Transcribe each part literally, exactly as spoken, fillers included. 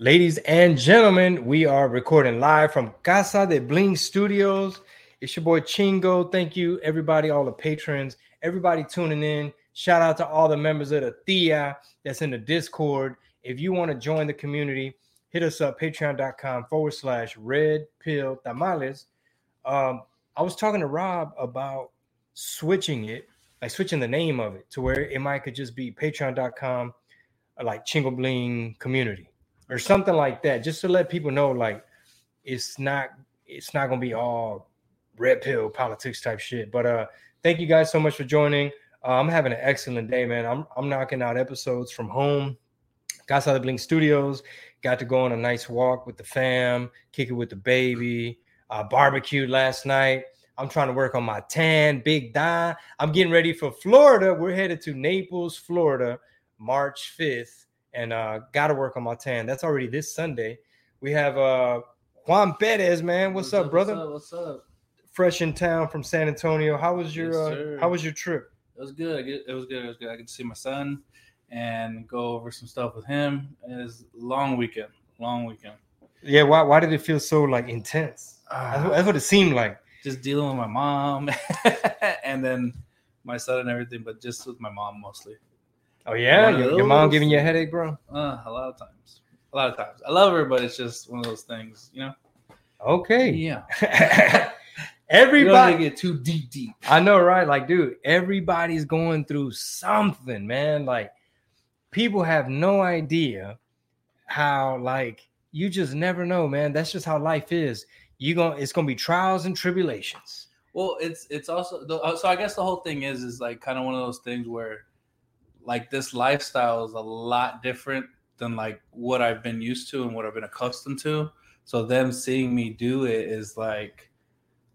Ladies and gentlemen, we are recording live from Casa de Bling Studios. It's your boy Chingo. Thank you, everybody, all the patrons, everybody tuning in. Shout out to all the members of the T I A that's in the Discord. If you want to join the community, hit us up, patreon.com forward slash Red Pill Tamales. Um, I was talking to Rob about switching it, like switching the name of it to where it might could just be patreon dot com, like Chingo Bling Community. Or something like that, just to let people know, like, it's not it's not gonna be all red pill politics type shit. But uh, thank you guys so much for joining. Uh, I'm having an excellent day, man. I'm I'm knocking out episodes from home. Casa de Bling Studios. Got to go on a nice walk with the fam, kick it with the baby. Uh, barbecued last night. I'm trying to work on my tan, big dye. I'm getting ready for Florida. We're headed to Naples, Florida, March fifth. And uh, got to work on my tan. That's already this Sunday. We have uh, Juan Perez, man. What's, what's up, up, brother? What's up, what's up? Fresh in town from San Antonio. How was your yes, uh, How was your trip? It was good. It was good. It was good. I could see my son and go over some stuff with him. It was a long weekend. Long weekend. Yeah. Why? Why did it feel so like intense? Uh, that's what it seemed like. Just dealing with my mom, and then my son and everything, but just with my mom mostly. Oh, yeah? Your, your mom giving you a headache, bro? Uh, a lot of times. A lot of times. I love her, but it's just one of those things, you know? Okay. Yeah. Everybody get too deep, deep. I know, right? Like, dude, everybody's going through something, man. Like, people have no idea how, like, you just never know, man. That's just how life is. You gonna, it's going to be trials and tribulations. Well, it's it's also – so I guess the whole thing is is, like, kind of one of those things where – like this lifestyle is a lot different than like what I've been used to and what I've been accustomed to. So them seeing me do it is like,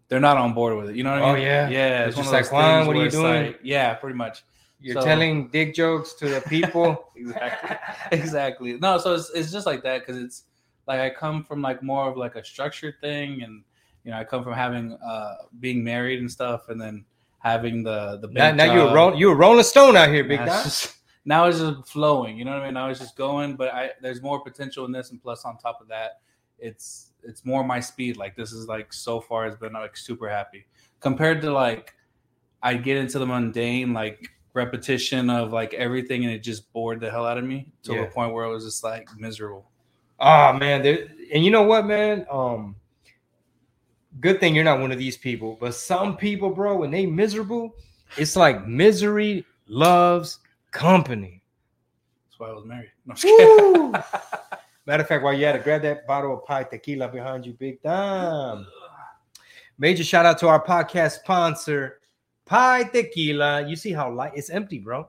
they're not on board with it. You know what I mean? Oh yeah. Yeah. It's, it's just like, Juan, what are you doing? Like, yeah, pretty much. You're so, telling dick jokes to the people. Exactly. Exactly. No. So it's, it's just like that. Cause it's like, I come from like more of like a structured thing. And, you know, I come from having, uh, being married and stuff. And then, having the the big now, now you're roll, you're a Rolling Stone out here, big guy. Now it's just flowing, you know what I mean. Now it's just going, but I there's more potential in this, and plus on top of that, it's it's more my speed. Like this is like so far has been like super happy compared to like I get into the mundane like repetition of like everything, and it just bored the hell out of me to yeah. the point where it was just like miserable. Ah oh, man, there, and you know what, man. Um, Good thing you're not one of these people, but some people, bro, when they miserable, it's like misery loves company. That's why I was married. No, I'm just Matter of fact, while you had to grab that bottle of Pi Tequila behind you, big time. Major shout out to our podcast sponsor, Pi Tequila. You see how light? It's empty, bro.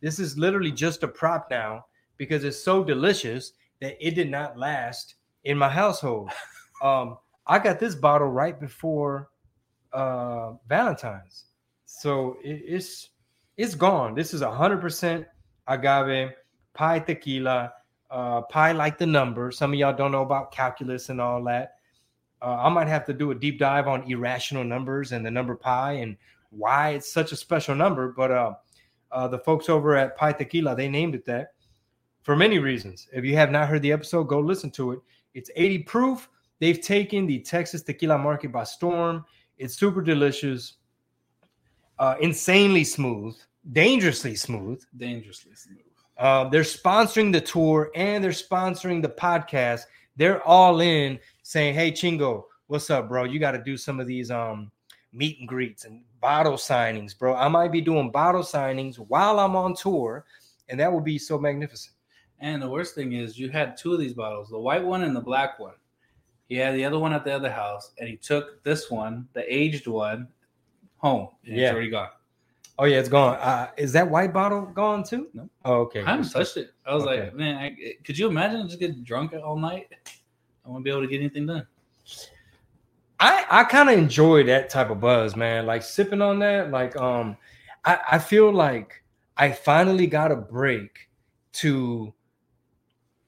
This is literally just a prop now because it's so delicious that it did not last in my household. Um. I got this bottle right before uh, Valentine's, so it, it's it's gone. This is one hundred percent agave, Pi Tequila, uh, Pi like the number. Some of y'all don't know about calculus and all that. Uh, I might have to do a deep dive on irrational numbers and the number pi and why it's such a special number, but uh, uh, the folks over at Pi Tequila, they named it that for many reasons. If you have not heard the episode, go listen to it. It's eighty proof. They've taken the Texas tequila market by storm. It's super delicious, uh, insanely smooth, dangerously smooth. Dangerously smooth. Uh, they're sponsoring the tour and they're sponsoring the podcast. They're all in saying, hey, Chingo, what's up, bro? You got to do some of these um, meet and greets and bottle signings, bro. I might be doing bottle signings while I'm on tour, and that would be so magnificent. And the worst thing is you had two of these bottles, the white one and the black one. Yeah, the other one at the other house, and he took this one, the aged one, home. And yeah. It's already gone. Oh, yeah, it's gone. Uh, is that white bottle gone, too? No. Oh, okay. I haven't touched it. I was okay. like, man, I, could you imagine just getting drunk all night? I won't be able to get anything done. I, I kind of enjoy that type of buzz, man. Like, sipping on that, like, um, I, I feel like I finally got a break to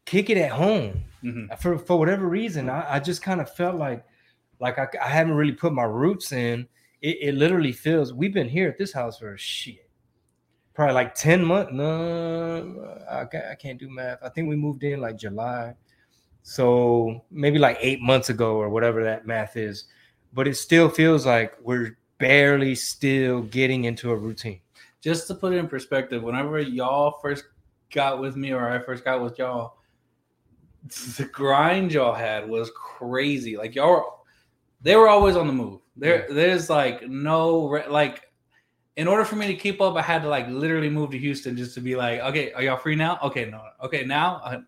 kick it at home. Mm-hmm. For for whatever reason, I, I just kind of felt like like I, I haven't really put my roots in. It, it literally feels we've been here at this house for shit, probably like ten months. No, I can't, I can't do math. I think we moved in like July, So maybe like eight months ago or whatever that math is, but it still feels like we're barely still getting into a routine. Just to put it in perspective, whenever y'all first got with me or I first got with y'all, the grind y'all had was crazy. Like y'all, were, they were always on the move. There, yeah. There's like no, like in order for me to keep up, I had to like literally move to Houston just to be like, okay, are y'all free now? Okay, no. Okay, now? Uh,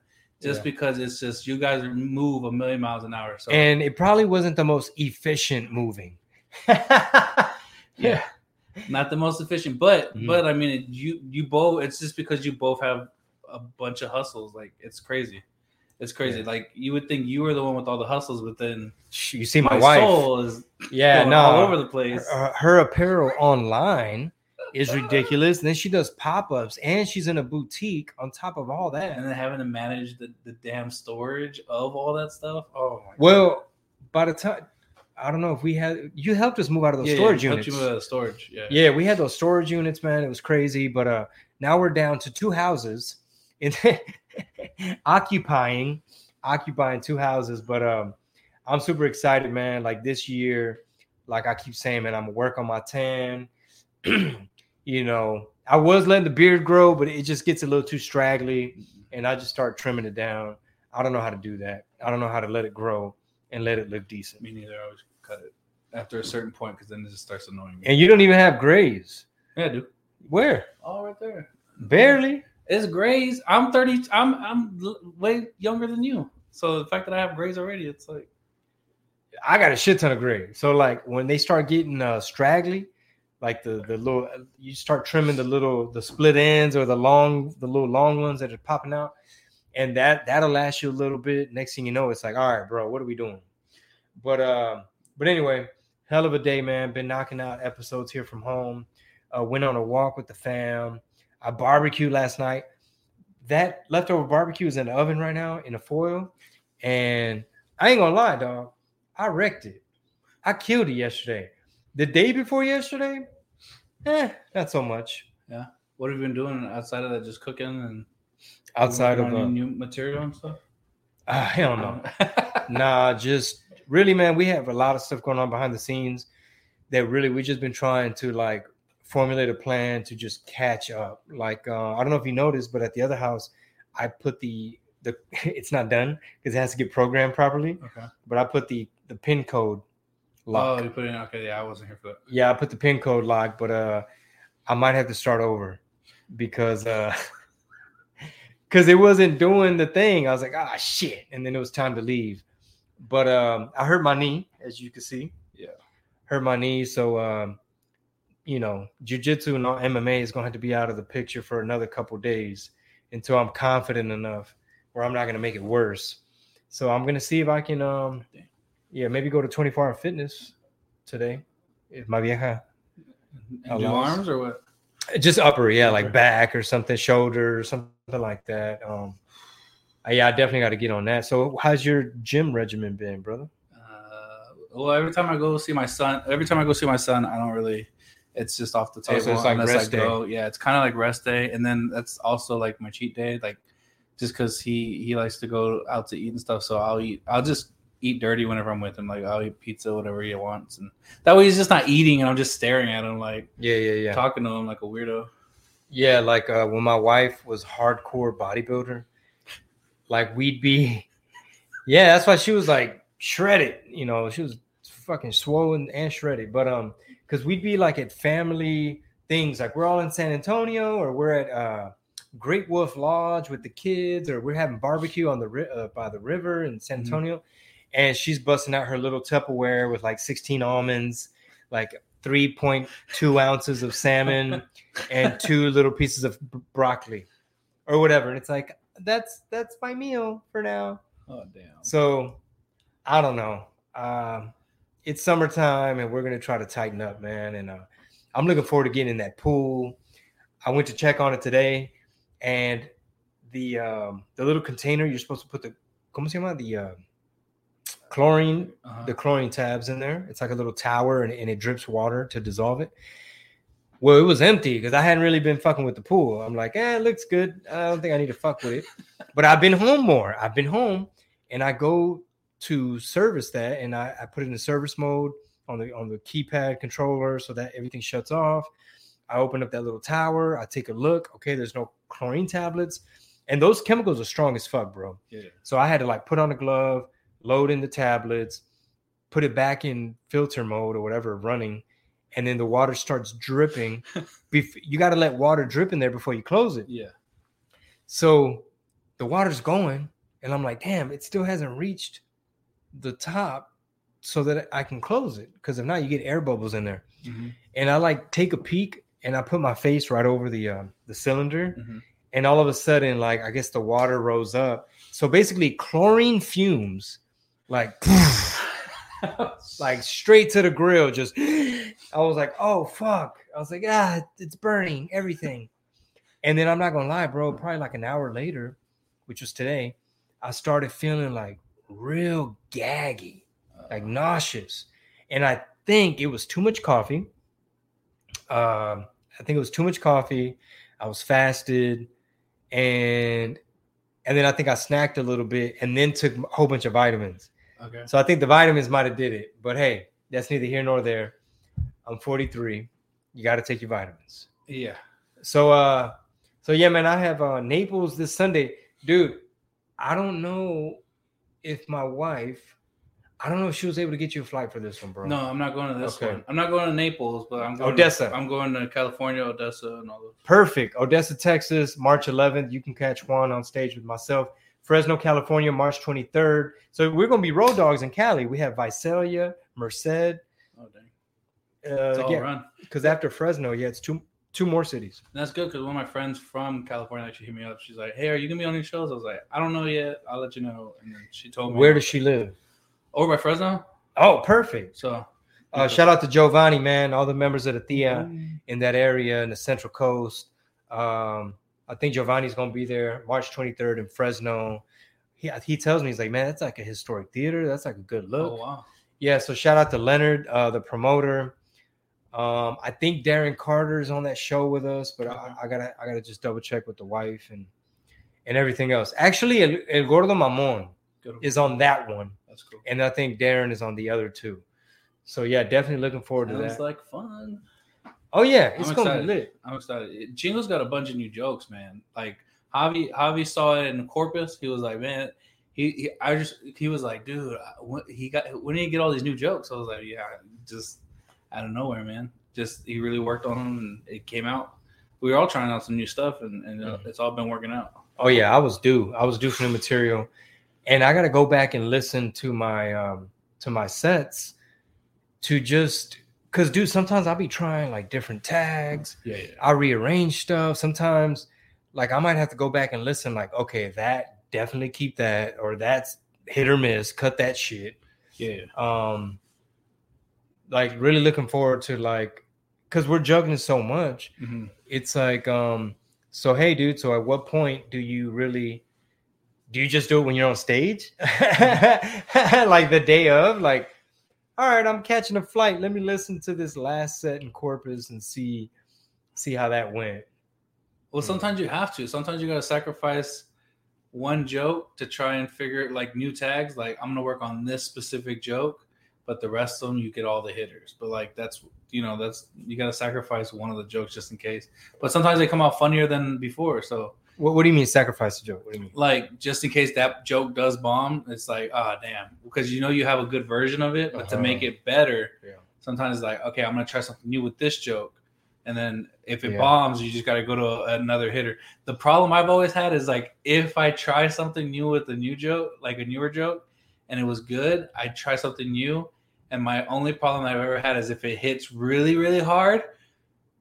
just yeah. Because it's just, you guys move a million miles an hour. So. And it probably wasn't the most efficient moving. Yeah. Not the most efficient, but mm-hmm. but I mean, it, you you both. It's just because you both have a bunch of hustles. Like it's crazy, it's crazy. Yeah. Like you would think you were the one with all the hustles, but then you see my, my wife. Soul is yeah, going no, all over the place. Her, her apparel online is ridiculous. And then she does pop ups, and she's in a boutique on top of all that, and then having to manage the, the damn storage of all that stuff. Oh my well, God. By the time. I don't know if we had you helped us move out of those yeah, storage yeah, units. You move out of storage. Yeah. yeah, we had those storage units, man. It was crazy. But uh, now we're down to two houses and occupying, occupying two houses. But um, I'm super excited, man. Like this year, like I keep saying, man, I'm gonna work on my tan. You know, I was letting the beard grow, but it just gets a little too straggly, and I just start trimming it down. I don't know how to do that. I don't know how to let it grow and let it look decent. Me neither. I always cut it after a certain point because then it just starts annoying me. And you don't even have grays. Yeah, I do. Where? Oh, right there. Barely. It's grays. I'm thirty. I'm I'm way younger than you. So the fact that I have grays already, it's like I got a shit ton of gray. So like when they start getting uh, straggly, like the the little you start trimming the little the split ends or the long the little long ones that are popping out. And that, that'll last you a little bit. Next thing you know, it's like, all right, bro, what are we doing? But uh, but anyway, hell of a day, man. Been knocking out episodes here from home. Uh, went on a walk with the fam. I barbecued last night. That leftover barbecue is in the oven right now in a foil. And I ain't gonna lie, dog. I wrecked it. I killed it yesterday. The day before yesterday, eh, not so much. Yeah. What have you been doing outside of that? Just cooking and... Outside of uh, new material and stuff? Uh, hell no. Nah, just really, man, we have a lot of stuff going on behind the scenes that really we just been trying to like formulate a plan to just catch up. Like, uh, I don't know if you noticed, but at the other house, I put the, the it's not done because it has to get programmed properly. Okay. But I put the, the pin code lock. Oh, you put it in. Okay. Yeah, I wasn't here for that. Yeah, I put the pin code lock, but uh, I might have to start over because, uh, because it wasn't doing the thing. I was like, ah, shit. And then it was time to leave. But um, I hurt my knee, as you can see. Yeah. Hurt my knee. So, um, you know, jiu-jitsu and all M M A is going to have to be out of the picture for another couple days until I'm confident enough where I'm not going to make it worse. So I'm going to see if I can, um, yeah, maybe go to twenty-four hour fitness today. If my vieja. And your arms or what? Just upper, yeah, like back or something, shoulder or something like that. Um, yeah, I definitely got to get on that. So how's your gym regimen been, brother? Uh, well, every time I go see my son, every time I go see my son, I don't really, it's just off the table. Oh, so it's like rest day. Yeah, it's kind of like rest day. And then that's also like my cheat day, like just because he, he likes to go out to eat and stuff. So I'll eat, I'll just eat dirty whenever I'm with him. Like I'll eat pizza, whatever he wants. And that way he's just not eating and I'm just staring at him like, yeah, yeah, yeah, talking to him like a weirdo. Yeah, like uh, when my wife was hardcore bodybuilder, like we'd be, yeah, that's why she was like shredded, you know, she was fucking swollen and shredded. But um, because we'd be like at family things, like we're all in San Antonio or we're at uh, Great Wolf Lodge with the kids, or we're having barbecue on the ri- uh, by the river in San Antonio, mm-hmm. and she's busting out her little Tupperware with like sixteen almonds, like three point two ounces of salmon and two little pieces of b- broccoli or whatever. And it's like, that's, that's my meal for now. Oh, damn. So I don't know. Um, it's summertime and we're going to try to tighten up, man. And uh, I'm looking forward to getting in that pool. I went to check on it today, and the, um, the little container you're supposed to put the, ¿cómo se llama? The, uh, chlorine, uh-huh. the chlorine tabs in there. It's like a little tower, and, and it drips water to dissolve it. Well, it was empty because I hadn't really been fucking with the pool. I'm like, eh, it looks good. I don't think I need to fuck with it. But I've been home more. I've been home, And I go to service that, and I, I put it in service mode on the on the keypad controller so that everything shuts off. I open up that little tower. I take a look. Okay, there's no chlorine tablets. And those chemicals are strong as fuck, bro. Yeah. So I had to like put on a glove, load in the tablets, put it back in filter mode or whatever running, and then the water starts dripping. You got to let water drip in there before you close it. Yeah. So the water's going, and I'm like, damn, it still hasn't reached the top so that I can close it. Because if not, you get air bubbles in there. Mm-hmm. And I like take a peek, and I put my face right over the uh, the cylinder. Mm-hmm. And all of a sudden, like, I guess the water rose up. So basically chlorine fumes, like, like straight to the grill. Just, I was like, oh, fuck. I was like, ah, it's burning everything. And then I'm not going to lie, bro, probably like an hour later, which was today, I started feeling like real gaggy, like nauseous. And I think it was too much coffee. Uh, I think it was too much coffee. I was fasted. And and then I think I snacked a little bit and then took a whole bunch of vitamins. Okay. So I think the vitamins might have did it. But, hey, that's neither here nor there. I'm forty-three. You got to take your vitamins. Yeah. So, uh, so yeah, man, I have uh, Naples this Sunday. Dude, I don't know if my wife, I don't know if she was able to get you a flight for this one, bro. No, I'm not going to this okay. one. I'm not going to Naples, but I'm going Odessa. To, I'm going to California, Odessa, and all those. Perfect. Odessa, Texas, March eleventh. You can catch Juan on stage with myself. Fresno, California, March twenty-third. So we're going to be road dogs in Cali. We have Visalia, Merced. Oh, dang. Uh, it's all yeah, run. Because after Fresno, yeah, it's two two more cities. And that's good because one of my friends from California actually hit me up. She's like, hey, are you going to be on these shows? I was like, I don't know yet. I'll let you know. And then she told me. Where does she live? Over by Fresno. Oh, perfect. So uh, shout out to Giovanni, man. All the members of the T I A in that area in the Central Coast. Um, I think Giovanni's going to be there March twenty-third in Fresno. He he tells me, he's like, man, that's like a historic theater. That's like a good look. Oh, wow. Yeah. So shout out to Leonard, uh, the promoter. Um, I think Darren Carter is on that show with us, but I, I gotta, I gotta just double check with the wife and, and everything else. Actually, El, El Gordo Mamón is on that one. That's cool. And I think Darren is on the other two. So, yeah, definitely looking forward Sounds to that. Sounds like fun. Oh, yeah. It's going to be lit. I'm excited. Jingo's got a bunch of new jokes, man. Like, Javi Javi saw it in Corpus. He was like, man, he, he I just he was like, dude, when, he got, when did he get all these new jokes? I was like, yeah, just out of nowhere, man. Just he really worked on them, and it came out. We were all trying out some new stuff, and, and mm-hmm. it's all been working out. Oh, yeah. I was due. I was due for new material. And I got to go back and listen to my um, to my sets to just because, dude, sometimes I'll be trying like different tags. Yeah, yeah. I rearrange stuff. Sometimes like I might have to go back and listen like, OK, that definitely keep that or that's hit or miss. Cut that shit. Yeah. Um, like really looking forward to like because we're juggling so much. Mm-hmm. It's like, um, so, hey, dude, so at what point do you really? Do you just do it when you're on stage? Like the day of? Like, all right, I'm catching a flight. Let me listen to this last set in Corpus and see see how that went. Well, sometimes you have to. Sometimes you got to sacrifice one joke to try and figure like new tags. Like, I'm going to work on this specific joke, but the rest of them, you get all the hitters. But like, that's, you know, that's, you got to sacrifice one of the jokes just in case. But sometimes they come out funnier than before. So, What, what do you mean sacrifice the joke? What do you mean? Like, just in case that joke does bomb, it's like, ah, oh, damn. Because you know you have a good version of it, but uh-huh. to make it better, yeah. sometimes it's like, okay, I'm going to try something new with this joke. And then if it yeah. bombs, you just got to go to a, another hitter. The problem I've always had is, like, if I try something new with a new joke, like a newer joke, and it was good, I try something new. And my only problem I've ever had is if it hits really, really hard,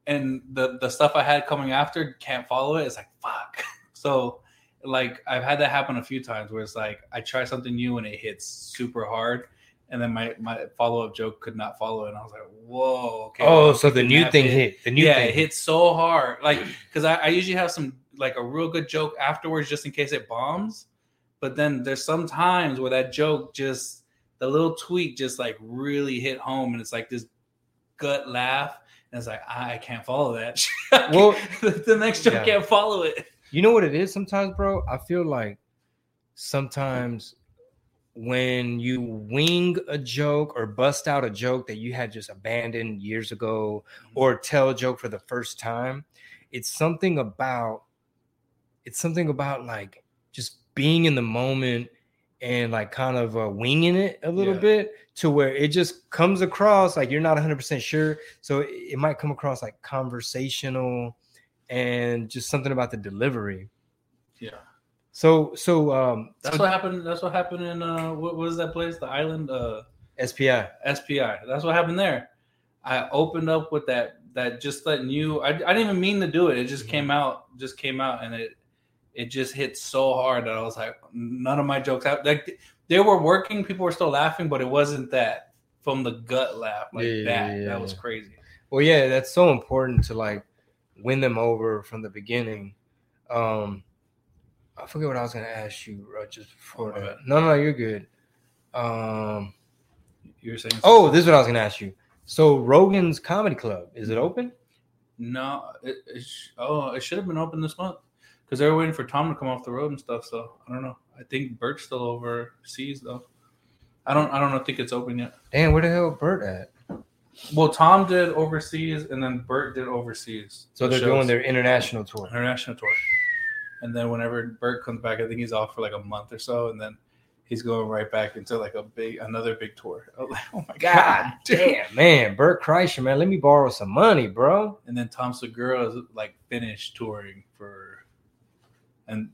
and the, the stuff I had coming after can't follow it. It's like, fuck. So, like, I've had that happen a few times where it's like I try something new and it hits super hard. And then my, my follow-up joke could not follow it. And I was like, whoa. Okay. Oh, so the new thing hit. The new yeah, thing. It hit so hard. Like, because I, I usually have some, like, a real good joke afterwards just in case it bombs. But then there's some times where that joke just, the little tweak just, like, really hit home. And it's like this gut laugh. And it's like, I can't follow that. Well, the next joke yeah. can't follow it. You know what it is sometimes, bro? I feel like sometimes when you wing a joke or bust out a joke that you had just abandoned years ago, or tell a joke for the first time, it's something about, it's something about like just being in the moment and like kind of uh, winging it a little yeah. bit, to where it just comes across like you're not one hundred percent sure. So it, it might come across like conversational and just something about the delivery. Yeah. So, so, um, that's so, what happened. That's what happened in, uh, what was that place? The island, uh, S P I. S P I. That's what happened there. I opened up with that, that just letting you, I, I didn't even mean to do it. It just mm-hmm. came out, just came out and it, it just hit so hard that I was like, none of my jokes, I, like they were working. People were still laughing, but it wasn't that from the gut laugh. Like yeah, that, yeah, yeah, that yeah. was crazy. Well, yeah, that's so important to like win them over from the beginning. Um, I forget what I was going to ask you right just before. Oh, no, no, you're good. Um, you were saying. Something. Oh, this is what I was going to ask you. So Rogan's Comedy Club, is it open? No. It, it sh- oh, it should have been open this month because they were waiting for Tom to come off the road and stuff. So I don't know. I think Bert's still overseas though. I don't. I don't know. I think it's open yet. Damn, where the hell is Bert at? Well, Tom did overseas, and then Bert did overseas. So they're shows. doing their international tour. International tour. And then whenever Bert comes back, I think he's off for like a month or so, and then he's going right back into like a big, another big tour. I was like, oh my god, god damn, damn, man, Bert Kreischer, man, let me borrow some money, bro. And then Tom Segura is like finished touring for, and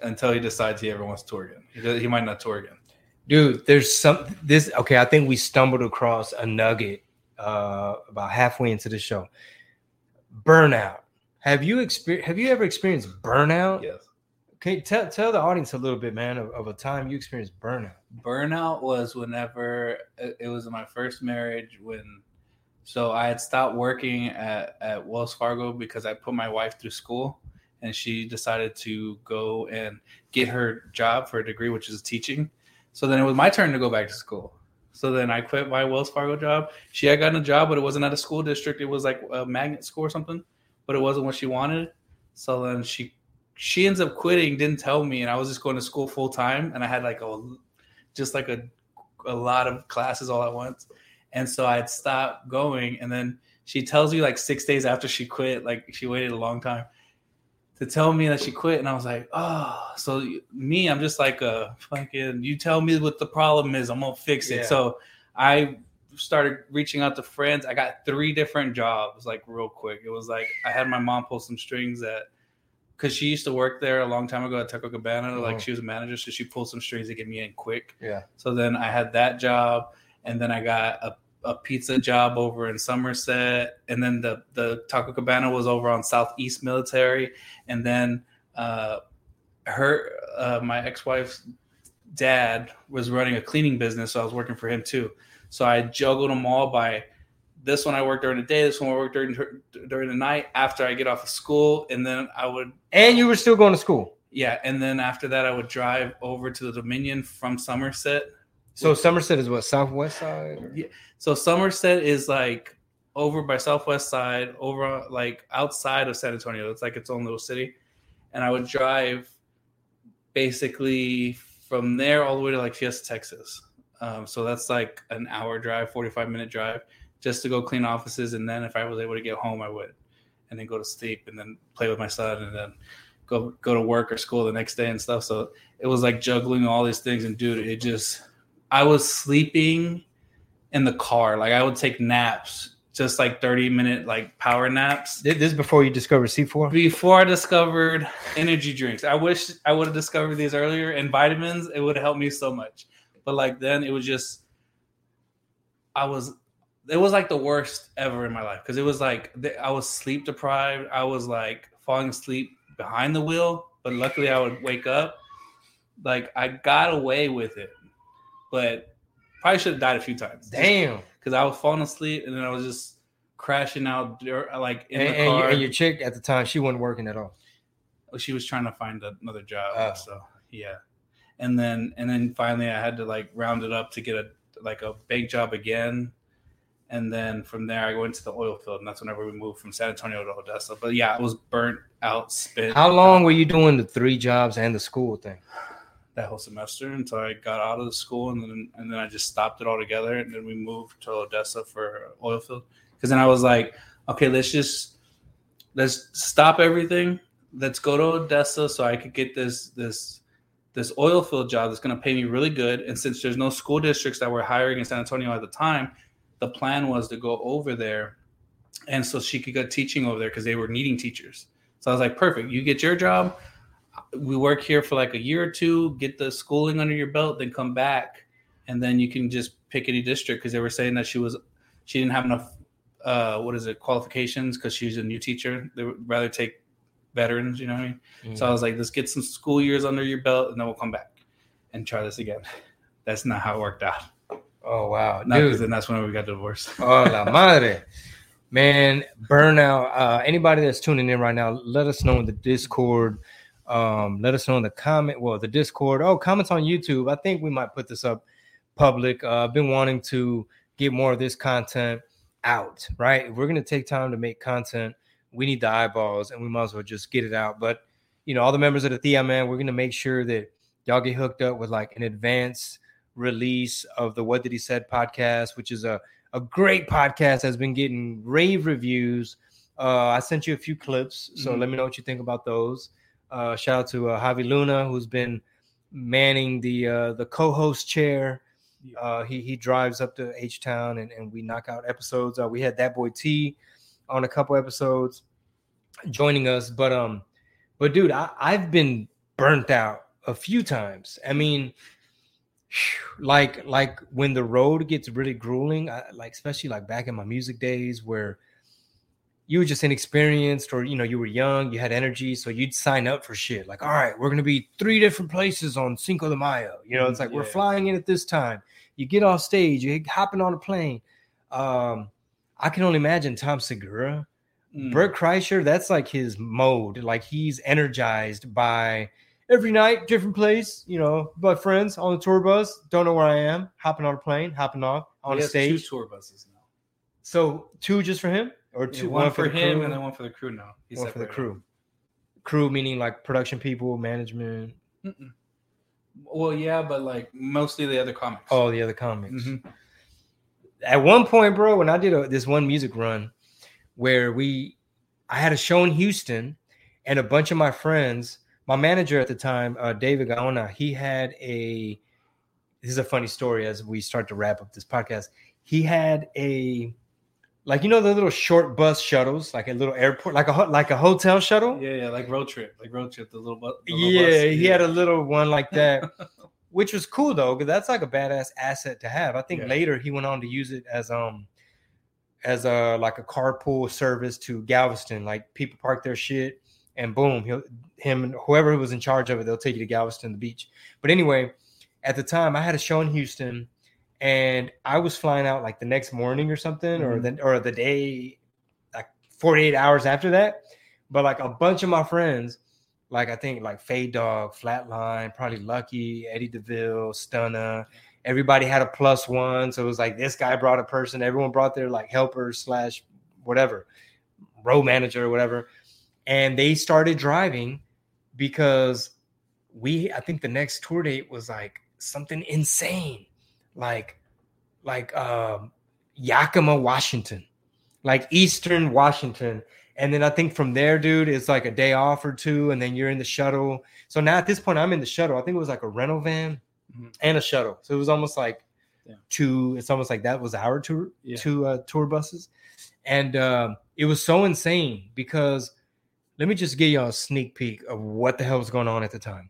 until he decides he ever wants to tour again, he, does, he might not tour again. Dude, there's some this. Okay, I think we stumbled across a nugget uh, about halfway into the show. Burnout. Have you experienced? Have you ever experienced burnout? Yes. Okay, tell tell the audience a little bit, man, of, of a time you experienced burnout. Burnout was whenever it was in my first marriage when, so I had stopped working at, at Wells Fargo because I put my wife through school, and she decided to go and get her job for a degree, which is teaching. So then it was my turn to go back to school. So then I quit my Wells Fargo job. She had gotten a job, but it wasn't at a school district. It was like a magnet school or something. But it wasn't what she wanted. So then she she ends up quitting, didn't tell me, and I was just going to school full time, and I had like a just like a a lot of classes all at once. And so I'd stop going, and then she tells me like six days after she quit, like she waited a long time to tell me that she quit, and I was like, oh, so me, I'm just like a fucking, you tell me what the problem is, I'm gonna fix it. Yeah. So I started reaching out to friends. I got three different jobs like real quick. It was like I had my mom pull some strings at, because she used to work there a long time ago at Taco Cabana. Mm-hmm. Like she was a manager, so she pulled some strings to get me in quick. Yeah. So then I had that job, and then I got a, a pizza job over in Somerset, and then the the Taco Cabana was over on Southeast Military, and then uh, her uh, my ex-wife's dad was running a cleaning business, so I was working for him too. So I juggled them all by this one I worked during the day, this one I worked during during the night after I get off of school, and then I would. And you were still going to school. Yeah, and then after that I would drive over to the Dominion from Somerset. So which, Somerset is what, Southwest side? Or? Yeah. So Somerset is like over by Southwest side, over like outside of San Antonio. It's like its own little city, and I would drive basically from there all the way to like Fiesta, Texas. Um, so that's like an hour drive, forty-five minute drive just to go clean offices. And then if I was able to get home, I would, and then go to sleep and then play with my son and then go, go to work or school the next day and stuff. So it was like juggling all these things, and dude, it just, I was sleeping in the car. Like I would take naps, just like thirty minute, like power naps. This is before you discovered C four? Before I discovered energy drinks. I wish I would have discovered these earlier, and vitamins. It would have helped me so much. But like then it was just, I was, it was like the worst ever in my life. Cause it was like, I was sleep deprived. I was like falling asleep behind the wheel, but luckily I would wake up. Like I got away with it, but probably should have died a few times. Damn. Cause I was falling asleep and then I was just crashing out like in and, the car. And your chick at the time, she wasn't working at all. She was trying to find another job. Oh. So yeah. And then and then finally I had to like round it up to get a like a bank job again. And then from there I went to the oil field, and that's whenever we moved from San Antonio to Odessa. But yeah, it was burnt out, spent. How long out. were you doing the three jobs and the school thing? that whole semester until I got out of the school, and then and then I just stopped it all together, and then we moved to Odessa for oil field. Because then I was like, okay, let's just let's stop everything. Let's go to Odessa so I could get this this this oil field job that's gonna pay me really good. And since there's no school districts that were hiring in San Antonio at the time, the plan was to go over there, and so she could get teaching over there because they were needing teachers. So I was like, perfect. You get your job. We work here for like a year or two, get the schooling under your belt, then come back. And then you can just pick any district. Cause they were saying that she was, she didn't have enough, uh, what is it? qualifications. Cause she's a new teacher. They would rather take veterans, you know what I mean? Mm-hmm. So I was like, let's get some school years under your belt and then we'll come back and try this again. That's not how it worked out. Oh, wow. Not dude. Then that's when we got divorced. Oh, la madre. Man, burnout. Uh, anybody that's tuning in right now, let us know in the Discord. Um, let us know in the comment. Well, the Discord. Oh, comments on YouTube. I think we might put this up public. Uh, I've been wanting to get more of this content out, right? If we're going to take time to make content, we need the eyeballs, and we might as well just get it out. But, you know, all the members of the T I A, man, we're going to make sure that y'all get hooked up with like an advanced release of the What Did He Said podcast, which is a A great podcast has been getting rave reviews. Uh, I sent you a few clips, so mm-hmm. let me know what you think about those. Uh, shout out to uh, Javi Luna, who's been manning the uh, the co-host chair. Uh, he he drives up to H-Town, and, and we knock out episodes. Uh, we had that boy T on a couple episodes joining us, but um, but dude, I, I've been burnt out a few times. I mean. Like, like when the road gets really grueling, I, like especially like back in my music days where you were just inexperienced or, you know, you were young, you had energy. So you'd sign up for shit like, all right, we're going to be three different places on Cinco de Mayo. You know, it's like yeah. we're flying in at this time. You get off stage, you're hopping on a plane. Um, I can only imagine Tom Segura, mm. Bert Kreischer. That's like his mode. Like he's energized by every night, different place, you know, my friends on the tour bus, don't know where I am, hopping on a plane, hopping off on a stage. Two tour buses now. So two just for him or two? Yeah, one, one for, for him crew? And then one for the crew now. He's one for the crew. Crew meaning like production people, management. Mm-mm. Well, yeah, but like mostly the other comics. Oh, the other comics. Mm-hmm. At one point, bro, when I did a, this one music run where we, I had a show in Houston and a bunch of my friends. My manager at the time, uh, David Gaona, he had a, this is a funny story as we start to wrap up this podcast. He had a, like, you know, the little short bus shuttles, like a little airport, like a, like a hotel shuttle. Yeah. Yeah. Like road trip, like road trip, the little, bu- the little yeah, bus. Yeah. He had a little one like that, which was cool though. Cause that's like a badass asset to have. I think yeah. later he went on to use it as, um, as a, like a carpool service to Galveston, like people park their shit. And boom, he'll, him and whoever was in charge of it, they'll take you to Galveston, the beach. But anyway, at the time, I had a show in Houston, and I was flying out like the next morning or something, mm-hmm. or the or the day, like forty-eight hours after that. But like a bunch of my friends, like I think like Fade Dog, Flatline, probably Lucky, Eddie DeVille, Stunna, everybody had a plus one. So it was like this guy brought a person. Everyone brought their like helper slash whatever, road manager or whatever. And they started driving because we, I think the next tour date was like something insane, like, like um, Yakima, Washington, like Eastern Washington. And then I think from there, dude, it's like a day off or two, and then you're in the shuttle. So now at this point, I'm in the shuttle. I think it was like a rental van mm-hmm. and a shuttle. So it was almost like yeah. two. It's almost like that was our tour, yeah. two uh, tour buses. And uh, it was so insane because. Let me just give y'all a sneak peek of what the hell was going on at the time.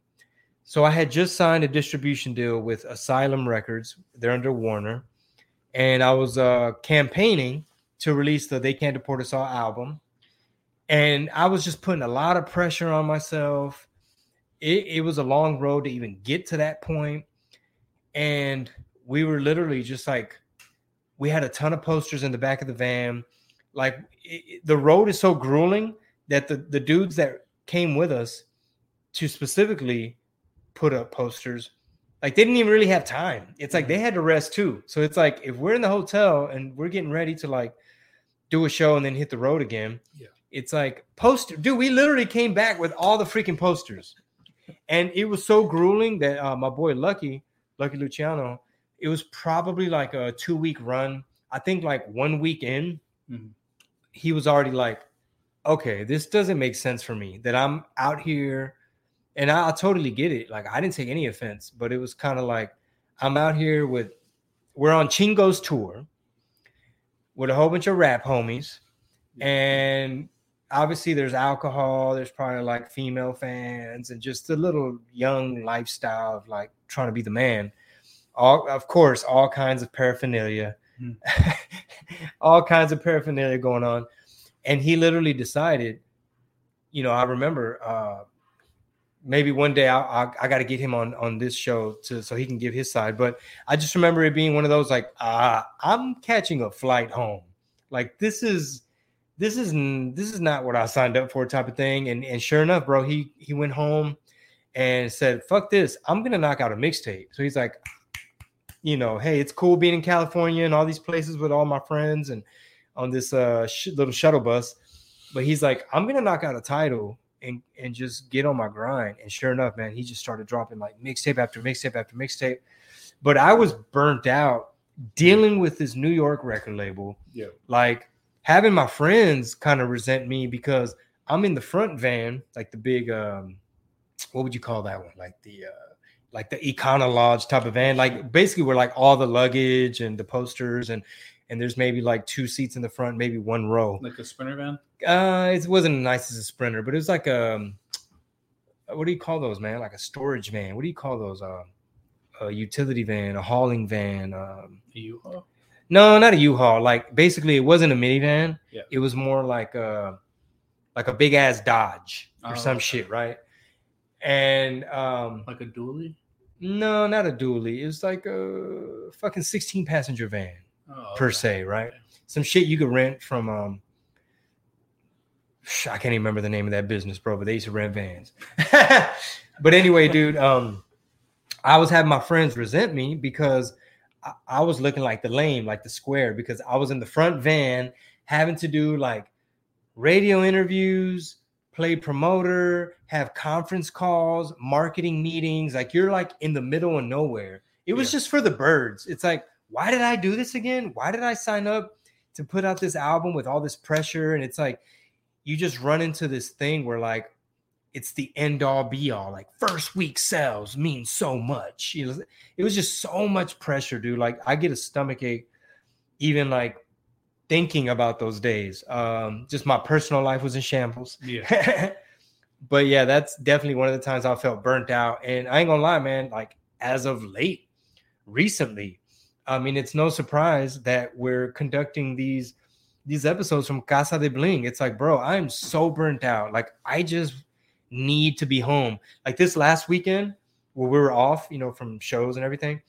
So I had just signed a distribution deal with Asylum Records. They're under Warner. And I was uh, campaigning to release the They Can't Deport Us All album. And I was just putting a lot of pressure on myself. It, it was a long road to even get to that point. And we were literally just like, we had a ton of posters in the back of the van. Like it, it, the road is so grueling that the, the dudes that came with us to specifically put up posters, like they didn't even really have time. It's like they had to rest too. So it's like if we're in the hotel and we're getting ready to like do a show and then hit the road again, yeah. it's like poster. Dude, we literally came back with all the freaking posters. And it was so grueling that uh, my boy Lucky, Lucky Luciano, it was probably like a two week run. I think like one week in, mm-hmm. he was already like, okay, this doesn't make sense for me that I'm out here. And I, I totally get it. Like, I didn't take any offense, but it was kind of like, I'm out here with, we're on Chingo's tour with a whole bunch of rap homies. And obviously there's alcohol. There's probably like female fans and just the little young lifestyle of like trying to be the man. All, of course, all kinds of paraphernalia, mm. all kinds of paraphernalia going on. And he literally decided, you know, I remember uh, maybe one day I, I, I got to get him on, on this show to, so he can give his side. But I just remember it being one of those like, ah, I'm catching a flight home. Like this is this is this is not what I signed up for type of thing. And and sure enough, bro, he he went home and said, fuck this. I'm going to knock out a mixtape. So he's like, you know, hey, it's cool being in California and all these places with all my friends and on this uh, sh- little shuttle bus. But he's like, I'm going to knock out a title and, and just get on my grind. And sure enough, man, he just started dropping like mixtape after mixtape after mixtape. But I was burnt out dealing with this New York record label. Yeah, like having my friends kind of resent me because I'm in the front van, like the big, um, what would you call that one? Like the... Uh, like the Econo Lodge type of van, like basically where like all the luggage and the posters and, and there's maybe like two seats in the front, maybe one row. Like a Sprinter van? Uh, it wasn't as nice as a Sprinter, but it was like a, what do you call those, man? Like a storage van. What do you call those? Uh, a utility van, a hauling van. Um, a U-Haul? No, not a U-Haul. Like basically it wasn't a minivan. Yeah. It was more like a, like a big ass Dodge or oh, some okay. shit, right? And um, like a dually? No, not a dually. It was like a fucking sixteen passenger van oh, per okay. se, right? Okay. Some shit you could rent from, um, I can't even remember the name of that business, bro, but they used to rent vans. But anyway, dude, um, I was having my friends resent me because I, I was looking like the lame, like the square, because I was in the front van having to do like radio interviews, play promoter, have conference calls, marketing meetings. Like you're like in the middle of nowhere. It was yeah. just for the birds. It's like, why did I do this again? Why did I sign up to put out this album with all this pressure? And it's like, you just run into this thing where like, it's the end all be all. Like first week sales means so much. You know, it was just so much pressure, dude. Like I get a stomach ache, even like, thinking about those days. Um, just my personal life was in shambles. Yeah. But yeah, that's definitely one of the times I felt burnt out. And I ain't gonna lie, man, like as of late, recently, I mean, it's no surprise that we're conducting these, these episodes from Casa de Bling. It's like, bro, I'm so burnt out. Like I just need to be home. Like this last weekend where we were off, you know, from shows and everything,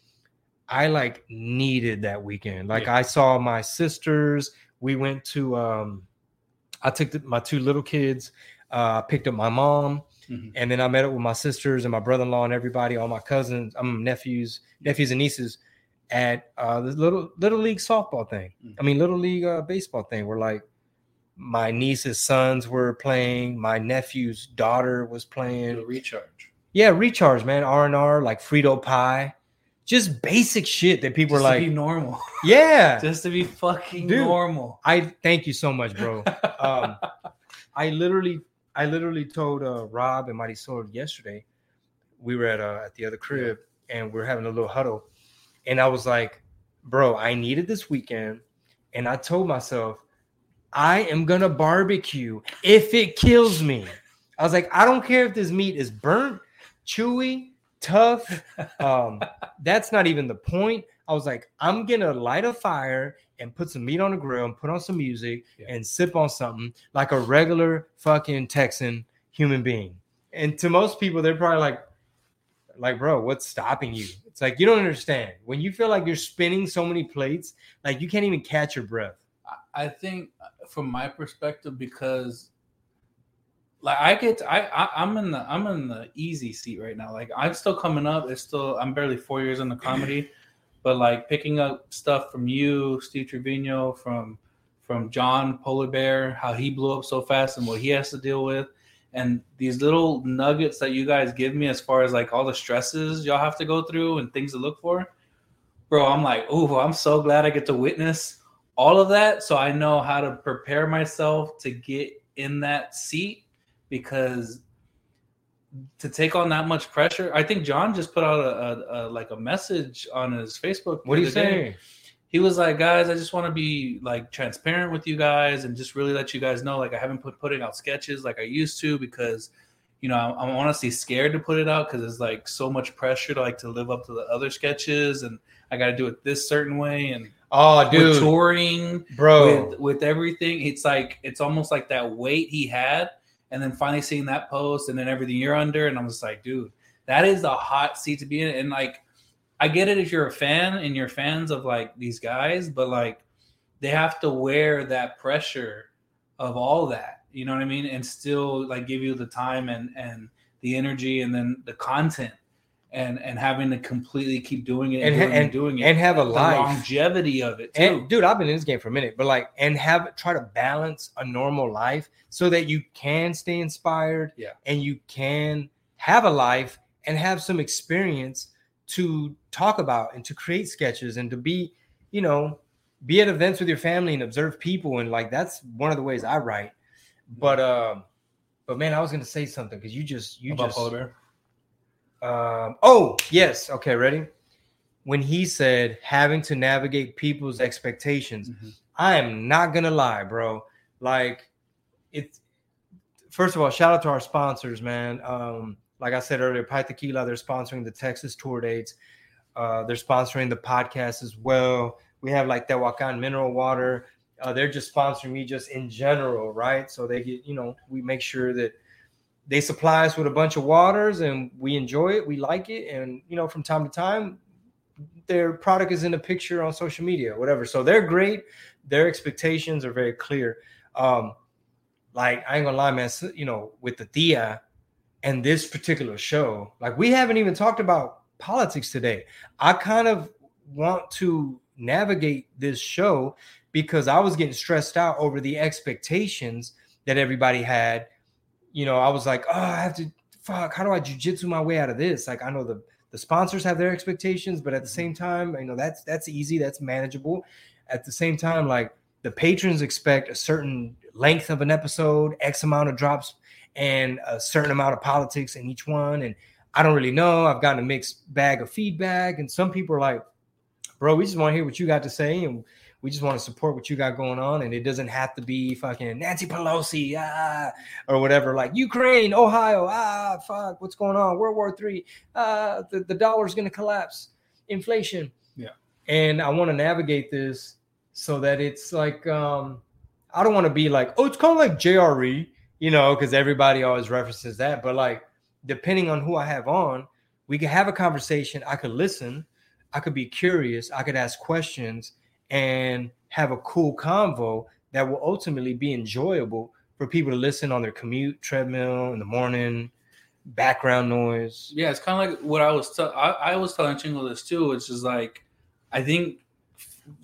I like needed that weekend. Like yeah. I saw my sisters. We went to, um, I took the, my two little kids, uh, picked up my mom, mm-hmm. and then I met up with my sisters and my brother-in-law and everybody, all my cousins, um, nephews, nephews and nieces at uh, the little, little league softball thing. Mm-hmm. I mean, little league uh, baseball thing where like my niece's sons were playing. My nephew's daughter was playing. The recharge. Yeah. Recharge, man. R and R, like Frito pie. Just basic shit that people just are like, to be normal. Yeah. Just to be fucking Dude, normal. I thank you so much, bro. um, I literally, I literally told uh, Rob and Marisol yesterday, we were at uh, at the other crib and we we're having a little huddle. And I was like, bro, I needed this weekend. And I told myself, I am going to barbecue if it kills me. I was like, I don't care if this meat is burnt, chewy, tough. Um, that's not even the point. I was like, I'm gonna light a fire and put some meat on the grill and put on some music yeah. and sip on something like a regular fucking Texan human being. And to most people, they're probably like, like, bro, what's stopping you? It's like, you don't understand. When you feel like you're spinning so many plates, like you can't even catch your breath. I think from my perspective, because Like I get, to, I, I I'm in the I'm in the easy seat right now. Like I'm still coming up. It's still I'm barely four years in the comedy, but like picking up stuff from you, Steve Trevino, from from John Polar Bear, how he blew up so fast and what he has to deal with, And these little nuggets that you guys give me as far as, like, all the stresses y'all have to go through and things to look for, bro, I'm like, oh, I'm so glad I get to witness all of that. So I know how to prepare myself to get in that seat, because to take on that much pressure, I think John just put out a, a, a like a message on his Facebook. What do you say? He was like, guys, I just want to be, like, transparent with you guys and just really let you guys know, like, I haven't put putting out sketches like I used to, because, you know, I'm, I'm honestly scared to put it out because there's, like, so much pressure to, like, to live up to the other sketches, and I got to do it this certain way. And oh, dude, with touring, bro, with, with everything, it's like, it's almost like that weight he had, and then finally seeing that post and then everything you're under, and I'm just like, dude, that is a hot seat to be in. And, like, I get it if you're a fan and you're fans of, like, these guys, but, like, they have to wear that pressure of all that, you know what I mean? And still, like, give you the time and, and the energy and then the content and, and having to completely keep doing it and, and, doing, and doing it and have a the life longevity of it too. And, dude, I've been in this game for a minute, but, like, and have try to balance a normal life so that you can stay inspired, yeah, and you can have a life and have some experience to talk about and to create sketches and to be, you know, be at events with your family and observe people. And, like, that's one of the ways I write. But, um, uh, but man, I was going to say something because you just, you about just, polar bear? Um, oh, yes. Okay. Ready? When he said having to navigate people's expectations, mm-hmm. I am not going to lie, bro. Like, it's, first of all, shout out to our sponsors, man. Um, Like I said earlier, Pi Tequila, they're sponsoring the Texas tour dates. Uh, they're sponsoring the podcast as well. We have, like, Tehuacan Mineral Water. Uh, they're just sponsoring me just in general, right? So they get, you know, we make sure that they supply us with a bunch of waters and we enjoy it. We like it. And, you know, from time to time, their product is in a picture on social media, whatever. So they're great. Their expectations are very clear. Um, like, I ain't going to lie, man, you know, with the T I A and this particular show, like, we haven't even talked about politics today. I kind of want to navigate this show because I was getting stressed out over the expectations that everybody had. You know, I was like, oh, I have to, fuck, how do I jujitsu my way out of this? Like, I know the, the sponsors have their expectations, but at the same time, you know, that's, that's easy. That's manageable. At the same time, like, the patrons expect a certain length of an episode, X amount of drops, and a certain amount of politics in each one. And I don't really know. I've gotten a mixed bag of feedback. And some people are like, bro, we just want to hear what you got to say. And we just want to support what you got going on. And it doesn't have to be fucking Nancy Pelosi, ah, or whatever. Like, Ukraine, Ohio, ah, fuck, what's going on? World War Three, ah, the, the dollar's going to collapse. Inflation. Yeah. And I want to navigate this so that it's like, um, I don't want to be like, oh, it's kind of like J R E. You know, because everybody always references that. But, like, depending on who I have on, we could have a conversation. I could listen. I could be curious. I could ask questions and have a cool convo that will ultimately be enjoyable for people to listen on their commute, treadmill, in the morning, background noise. Yeah, it's kind of like what I was t- – I, I was telling Chingo this too, which is, like, I think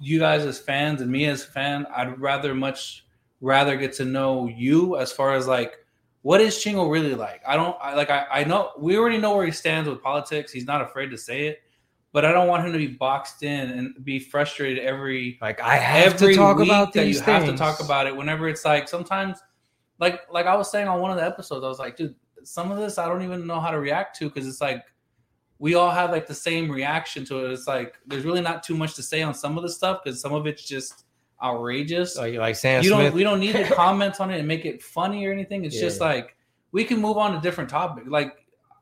you guys as fans and me as a fan, I'd rather much – rather get to know you as far as, like, what is Chingo really like? I don't I, like I, I know we already know where he stands with politics. He's not afraid to say it, but I don't want him to be boxed in and be frustrated every like I have every to talk week about these that you things. Have to talk about it whenever it's like sometimes like like I was saying on one of the episodes, I was like, dude, some of this I don't even know how to react to because it's like we all have like the same reaction to it. It's like there's really not too much to say on some of the stuff because some of it's just outrageous. Like, like Sam you don't, Smith. We don't need to comment on it and make it funny or anything. It's yeah. just like we can move on to different topics. Like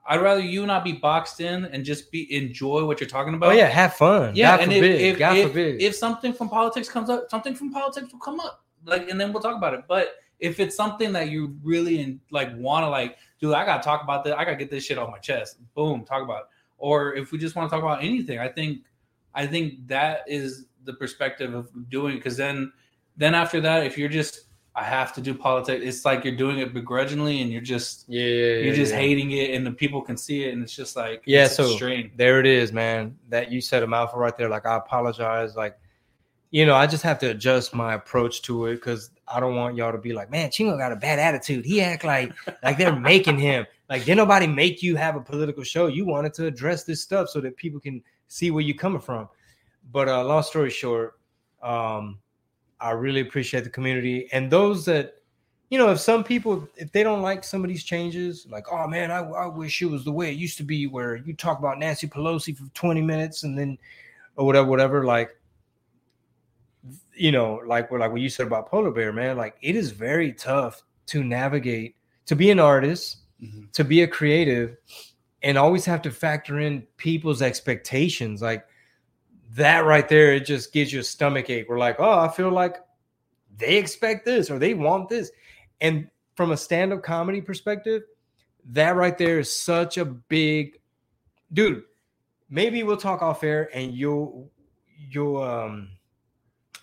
I'd rather you not be boxed in and just be enjoy what you're talking about. Oh yeah, have fun. Yeah, God and forbid. If, if, God if, forbid. If something from politics comes up, something from politics will come up. Like and then we'll talk about it. But if it's something that you really in, like want to like, dude, I gotta talk about this. I gotta get this shit off my chest. Boom, talk about it. Or if we just want to talk about anything, I think I think that is the perspective of doing because then then after that if you're just I have to do politics it's like you're doing it begrudgingly and you're just yeah, yeah you're just yeah. hating it and the people can see it and it's just like yeah it's so strange. There it is, man. That you said a mouthful right there. Like I apologize. Like you know I just have to adjust my approach to it because I don't want y'all to be like, man, Chingo got a bad attitude. He act like like they're making him. Like, did nobody make you have a political show? You wanted to address this stuff so that people can see where you're coming from. But uh, long story short, um, I really appreciate the community. And those that, you know, if some people, if they don't like some of these changes, like, oh, man, I, I wish it was the way it used to be where you talk about Nancy Pelosi for twenty minutes and then or whatever, whatever, like, you know, like, like what you said about Polar Bear, man, like it is very tough to navigate, to be an artist, mm-hmm. to be a creative and always have to factor in people's expectations. Like that right there, it just gives you a stomach ache. We're like, oh, I feel like they expect this or they want this. And from a stand-up comedy perspective, that right there is such a big dude. Maybe we'll talk off air and you'll, you'll, um,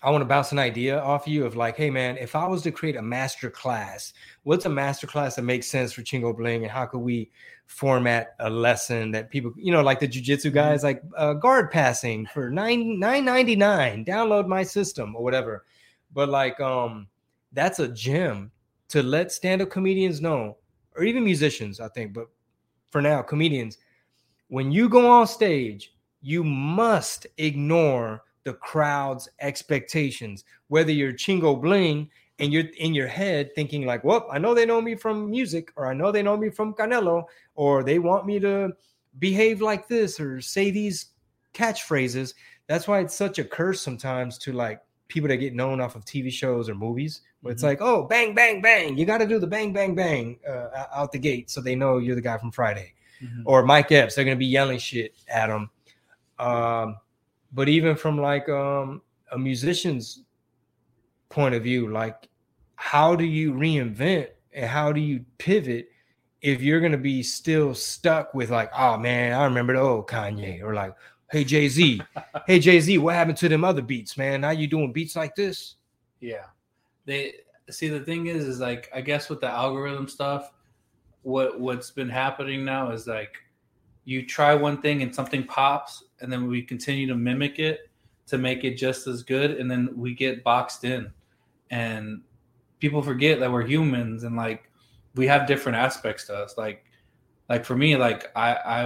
I want to bounce an idea off you of like, hey, man, if I was to create a master class, what's a master class that makes sense for Chingo Bling? And how could we format a lesson that people, you know, like the jujitsu guys, like uh, guard passing for nine ninety-nine, download my system or whatever. But like, um, that's a gem to let stand-up comedians know, or even musicians, I think. But for now, comedians, when you go on stage, you must ignore the crowd's expectations, whether you're Chingo Bling and you're in your head thinking like, well, I know they know me from music, or I know they know me from Canelo, or they want me to behave like this or say these catchphrases. That's why it's such a curse sometimes to like people that get known off of T V shows or movies where it's mm-hmm. like, oh, bang, bang, bang. You got to do the bang, bang, bang uh, out the gate. So they know you're the guy from Friday mm-hmm. or Mike Epps. They're going to be yelling shit at them. Um, But even from like um, a musician's point of view, like how do you reinvent and how do you pivot if you're going to be still stuck with like, oh, man, I remember the old Kanye or like, hey, Jay-Z, hey, Jay-Z, what happened to them other beats, man? Now you doing beats like this? Yeah, they see the thing is, is like, I guess with the algorithm stuff, what what's been happening now is like you try one thing and something pops. And then we continue to mimic it to make it just as good. And then we get boxed in and people forget that we're humans and like we have different aspects to us. Like, like for me, like I, I,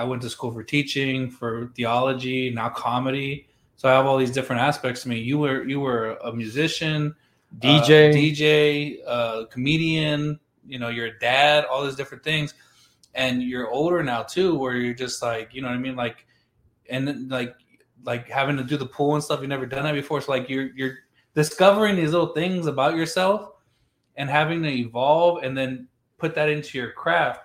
I went to school for teaching, for theology, now comedy. So I have all these different aspects to me. You were, you were a musician, D J, uh, D J, uh, comedian, you know, you're a dad, all these different things. And you're older now too, where you're just like, you know what I mean? Like, and like, like having to do the pool and stuff, you've never done that before. So like you're you're discovering these little things about yourself, and having to evolve and then put that into your craft.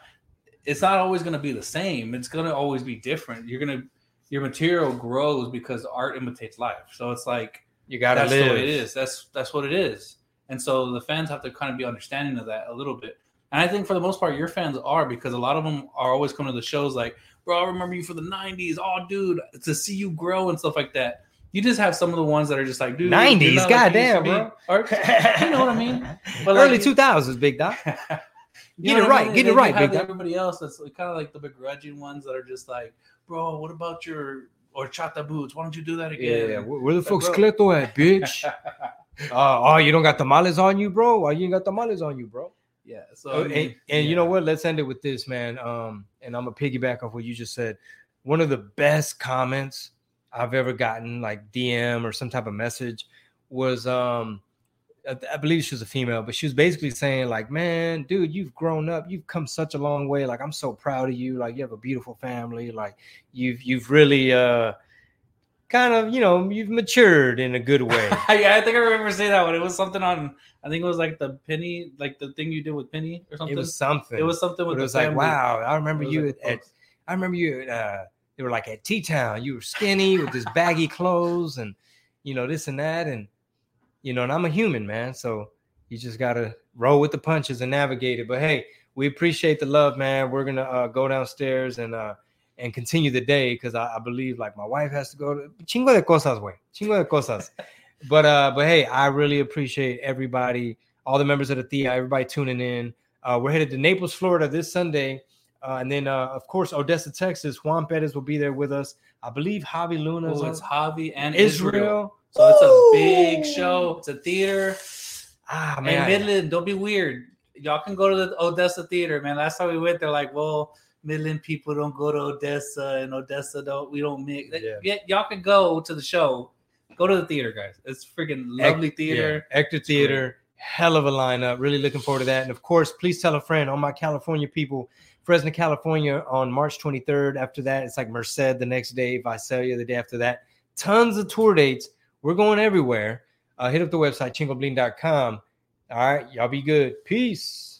It's not always going to be the same. It's going to always be different. You're gonna your material grows because art imitates life. So it's like you gotta that's live. What it is. That's that's what it is. And so the fans have to kind of be understanding of that a little bit. And I think for the most part, your fans are, because a lot of them are always coming to the shows like, bro, I remember you for the nineties. Oh, dude, to see you grow and stuff like that. You just have some of the ones that are just like, dude, nineties, goddamn, bro. Or, you know what I mean? But early like, two thousands, big dog. Get it right, get it right, big dog. Everybody else, that's kind of like the begrudging ones that are just like, bro, what about your horchata boots? Why don't you do that again? Yeah, where the fuck's Cleto at, bitch? uh, oh, you don't got tamales on you, bro? Why you ain't got tamales on you, bro? Yeah. So oh, I mean, and, and yeah. You know what? Let's end it with this, man. Um, and I'm gonna piggyback off what you just said. One of the best comments I've ever gotten, like D M or some type of message, was um, I, I believe she was a female, but she was basically saying like, "Man, dude, you've grown up. You've come such a long way. Like, I'm so proud of you. Like, you have a beautiful family. Like, you've you've really uh, kind of you know you've matured in a good way." Yeah, I think I remember saying that one. It was something on. I think it was like the Penny, like the thing you did with Penny or something. It was something. It was something with. It was the like, wow, I remember you like, at, at. I remember you at. Uh, they were like at T-Town. You were skinny with this baggy clothes, and you know this and that, and you know, and I'm a human, man. So you just gotta roll with the punches and navigate it. But hey, we appreciate the love, man. We're gonna uh, go downstairs and uh, and continue the day because I, I believe like my wife has to go to chingo de cosas, güey. Chingo de cosas. But uh, but hey, I really appreciate everybody, all the members of the T I A, everybody tuning in. Uh, we're headed to Naples, Florida this Sunday. Uh, and then, uh, of course, Odessa, Texas. Juan Perez will be there with us. I believe Javi Luna. Oh, it's Javi and Israel. Israel. So it's a big show. It's a theater. Ah, man. And Midland, don't be weird. Y'all can go to the Odessa theater, man. Last time we went, they're like, well, Midland people don't go to Odessa, and Odessa don't, we don't mix. Yeah. Yeah, y'all can go to the show. Go to the theater, guys. It's freaking lovely Ec- theater. Yeah. Ector Theater. Hell of a lineup. Really looking forward to that. And, of course, please tell a friend. All my California people, Fresno, California on March twenty-third. After that, it's like Merced the next day, Visalia the day after that. Tons of tour dates. We're going everywhere. Uh, hit up the website, chingo bling dot com. All right. Y'all be good. Peace.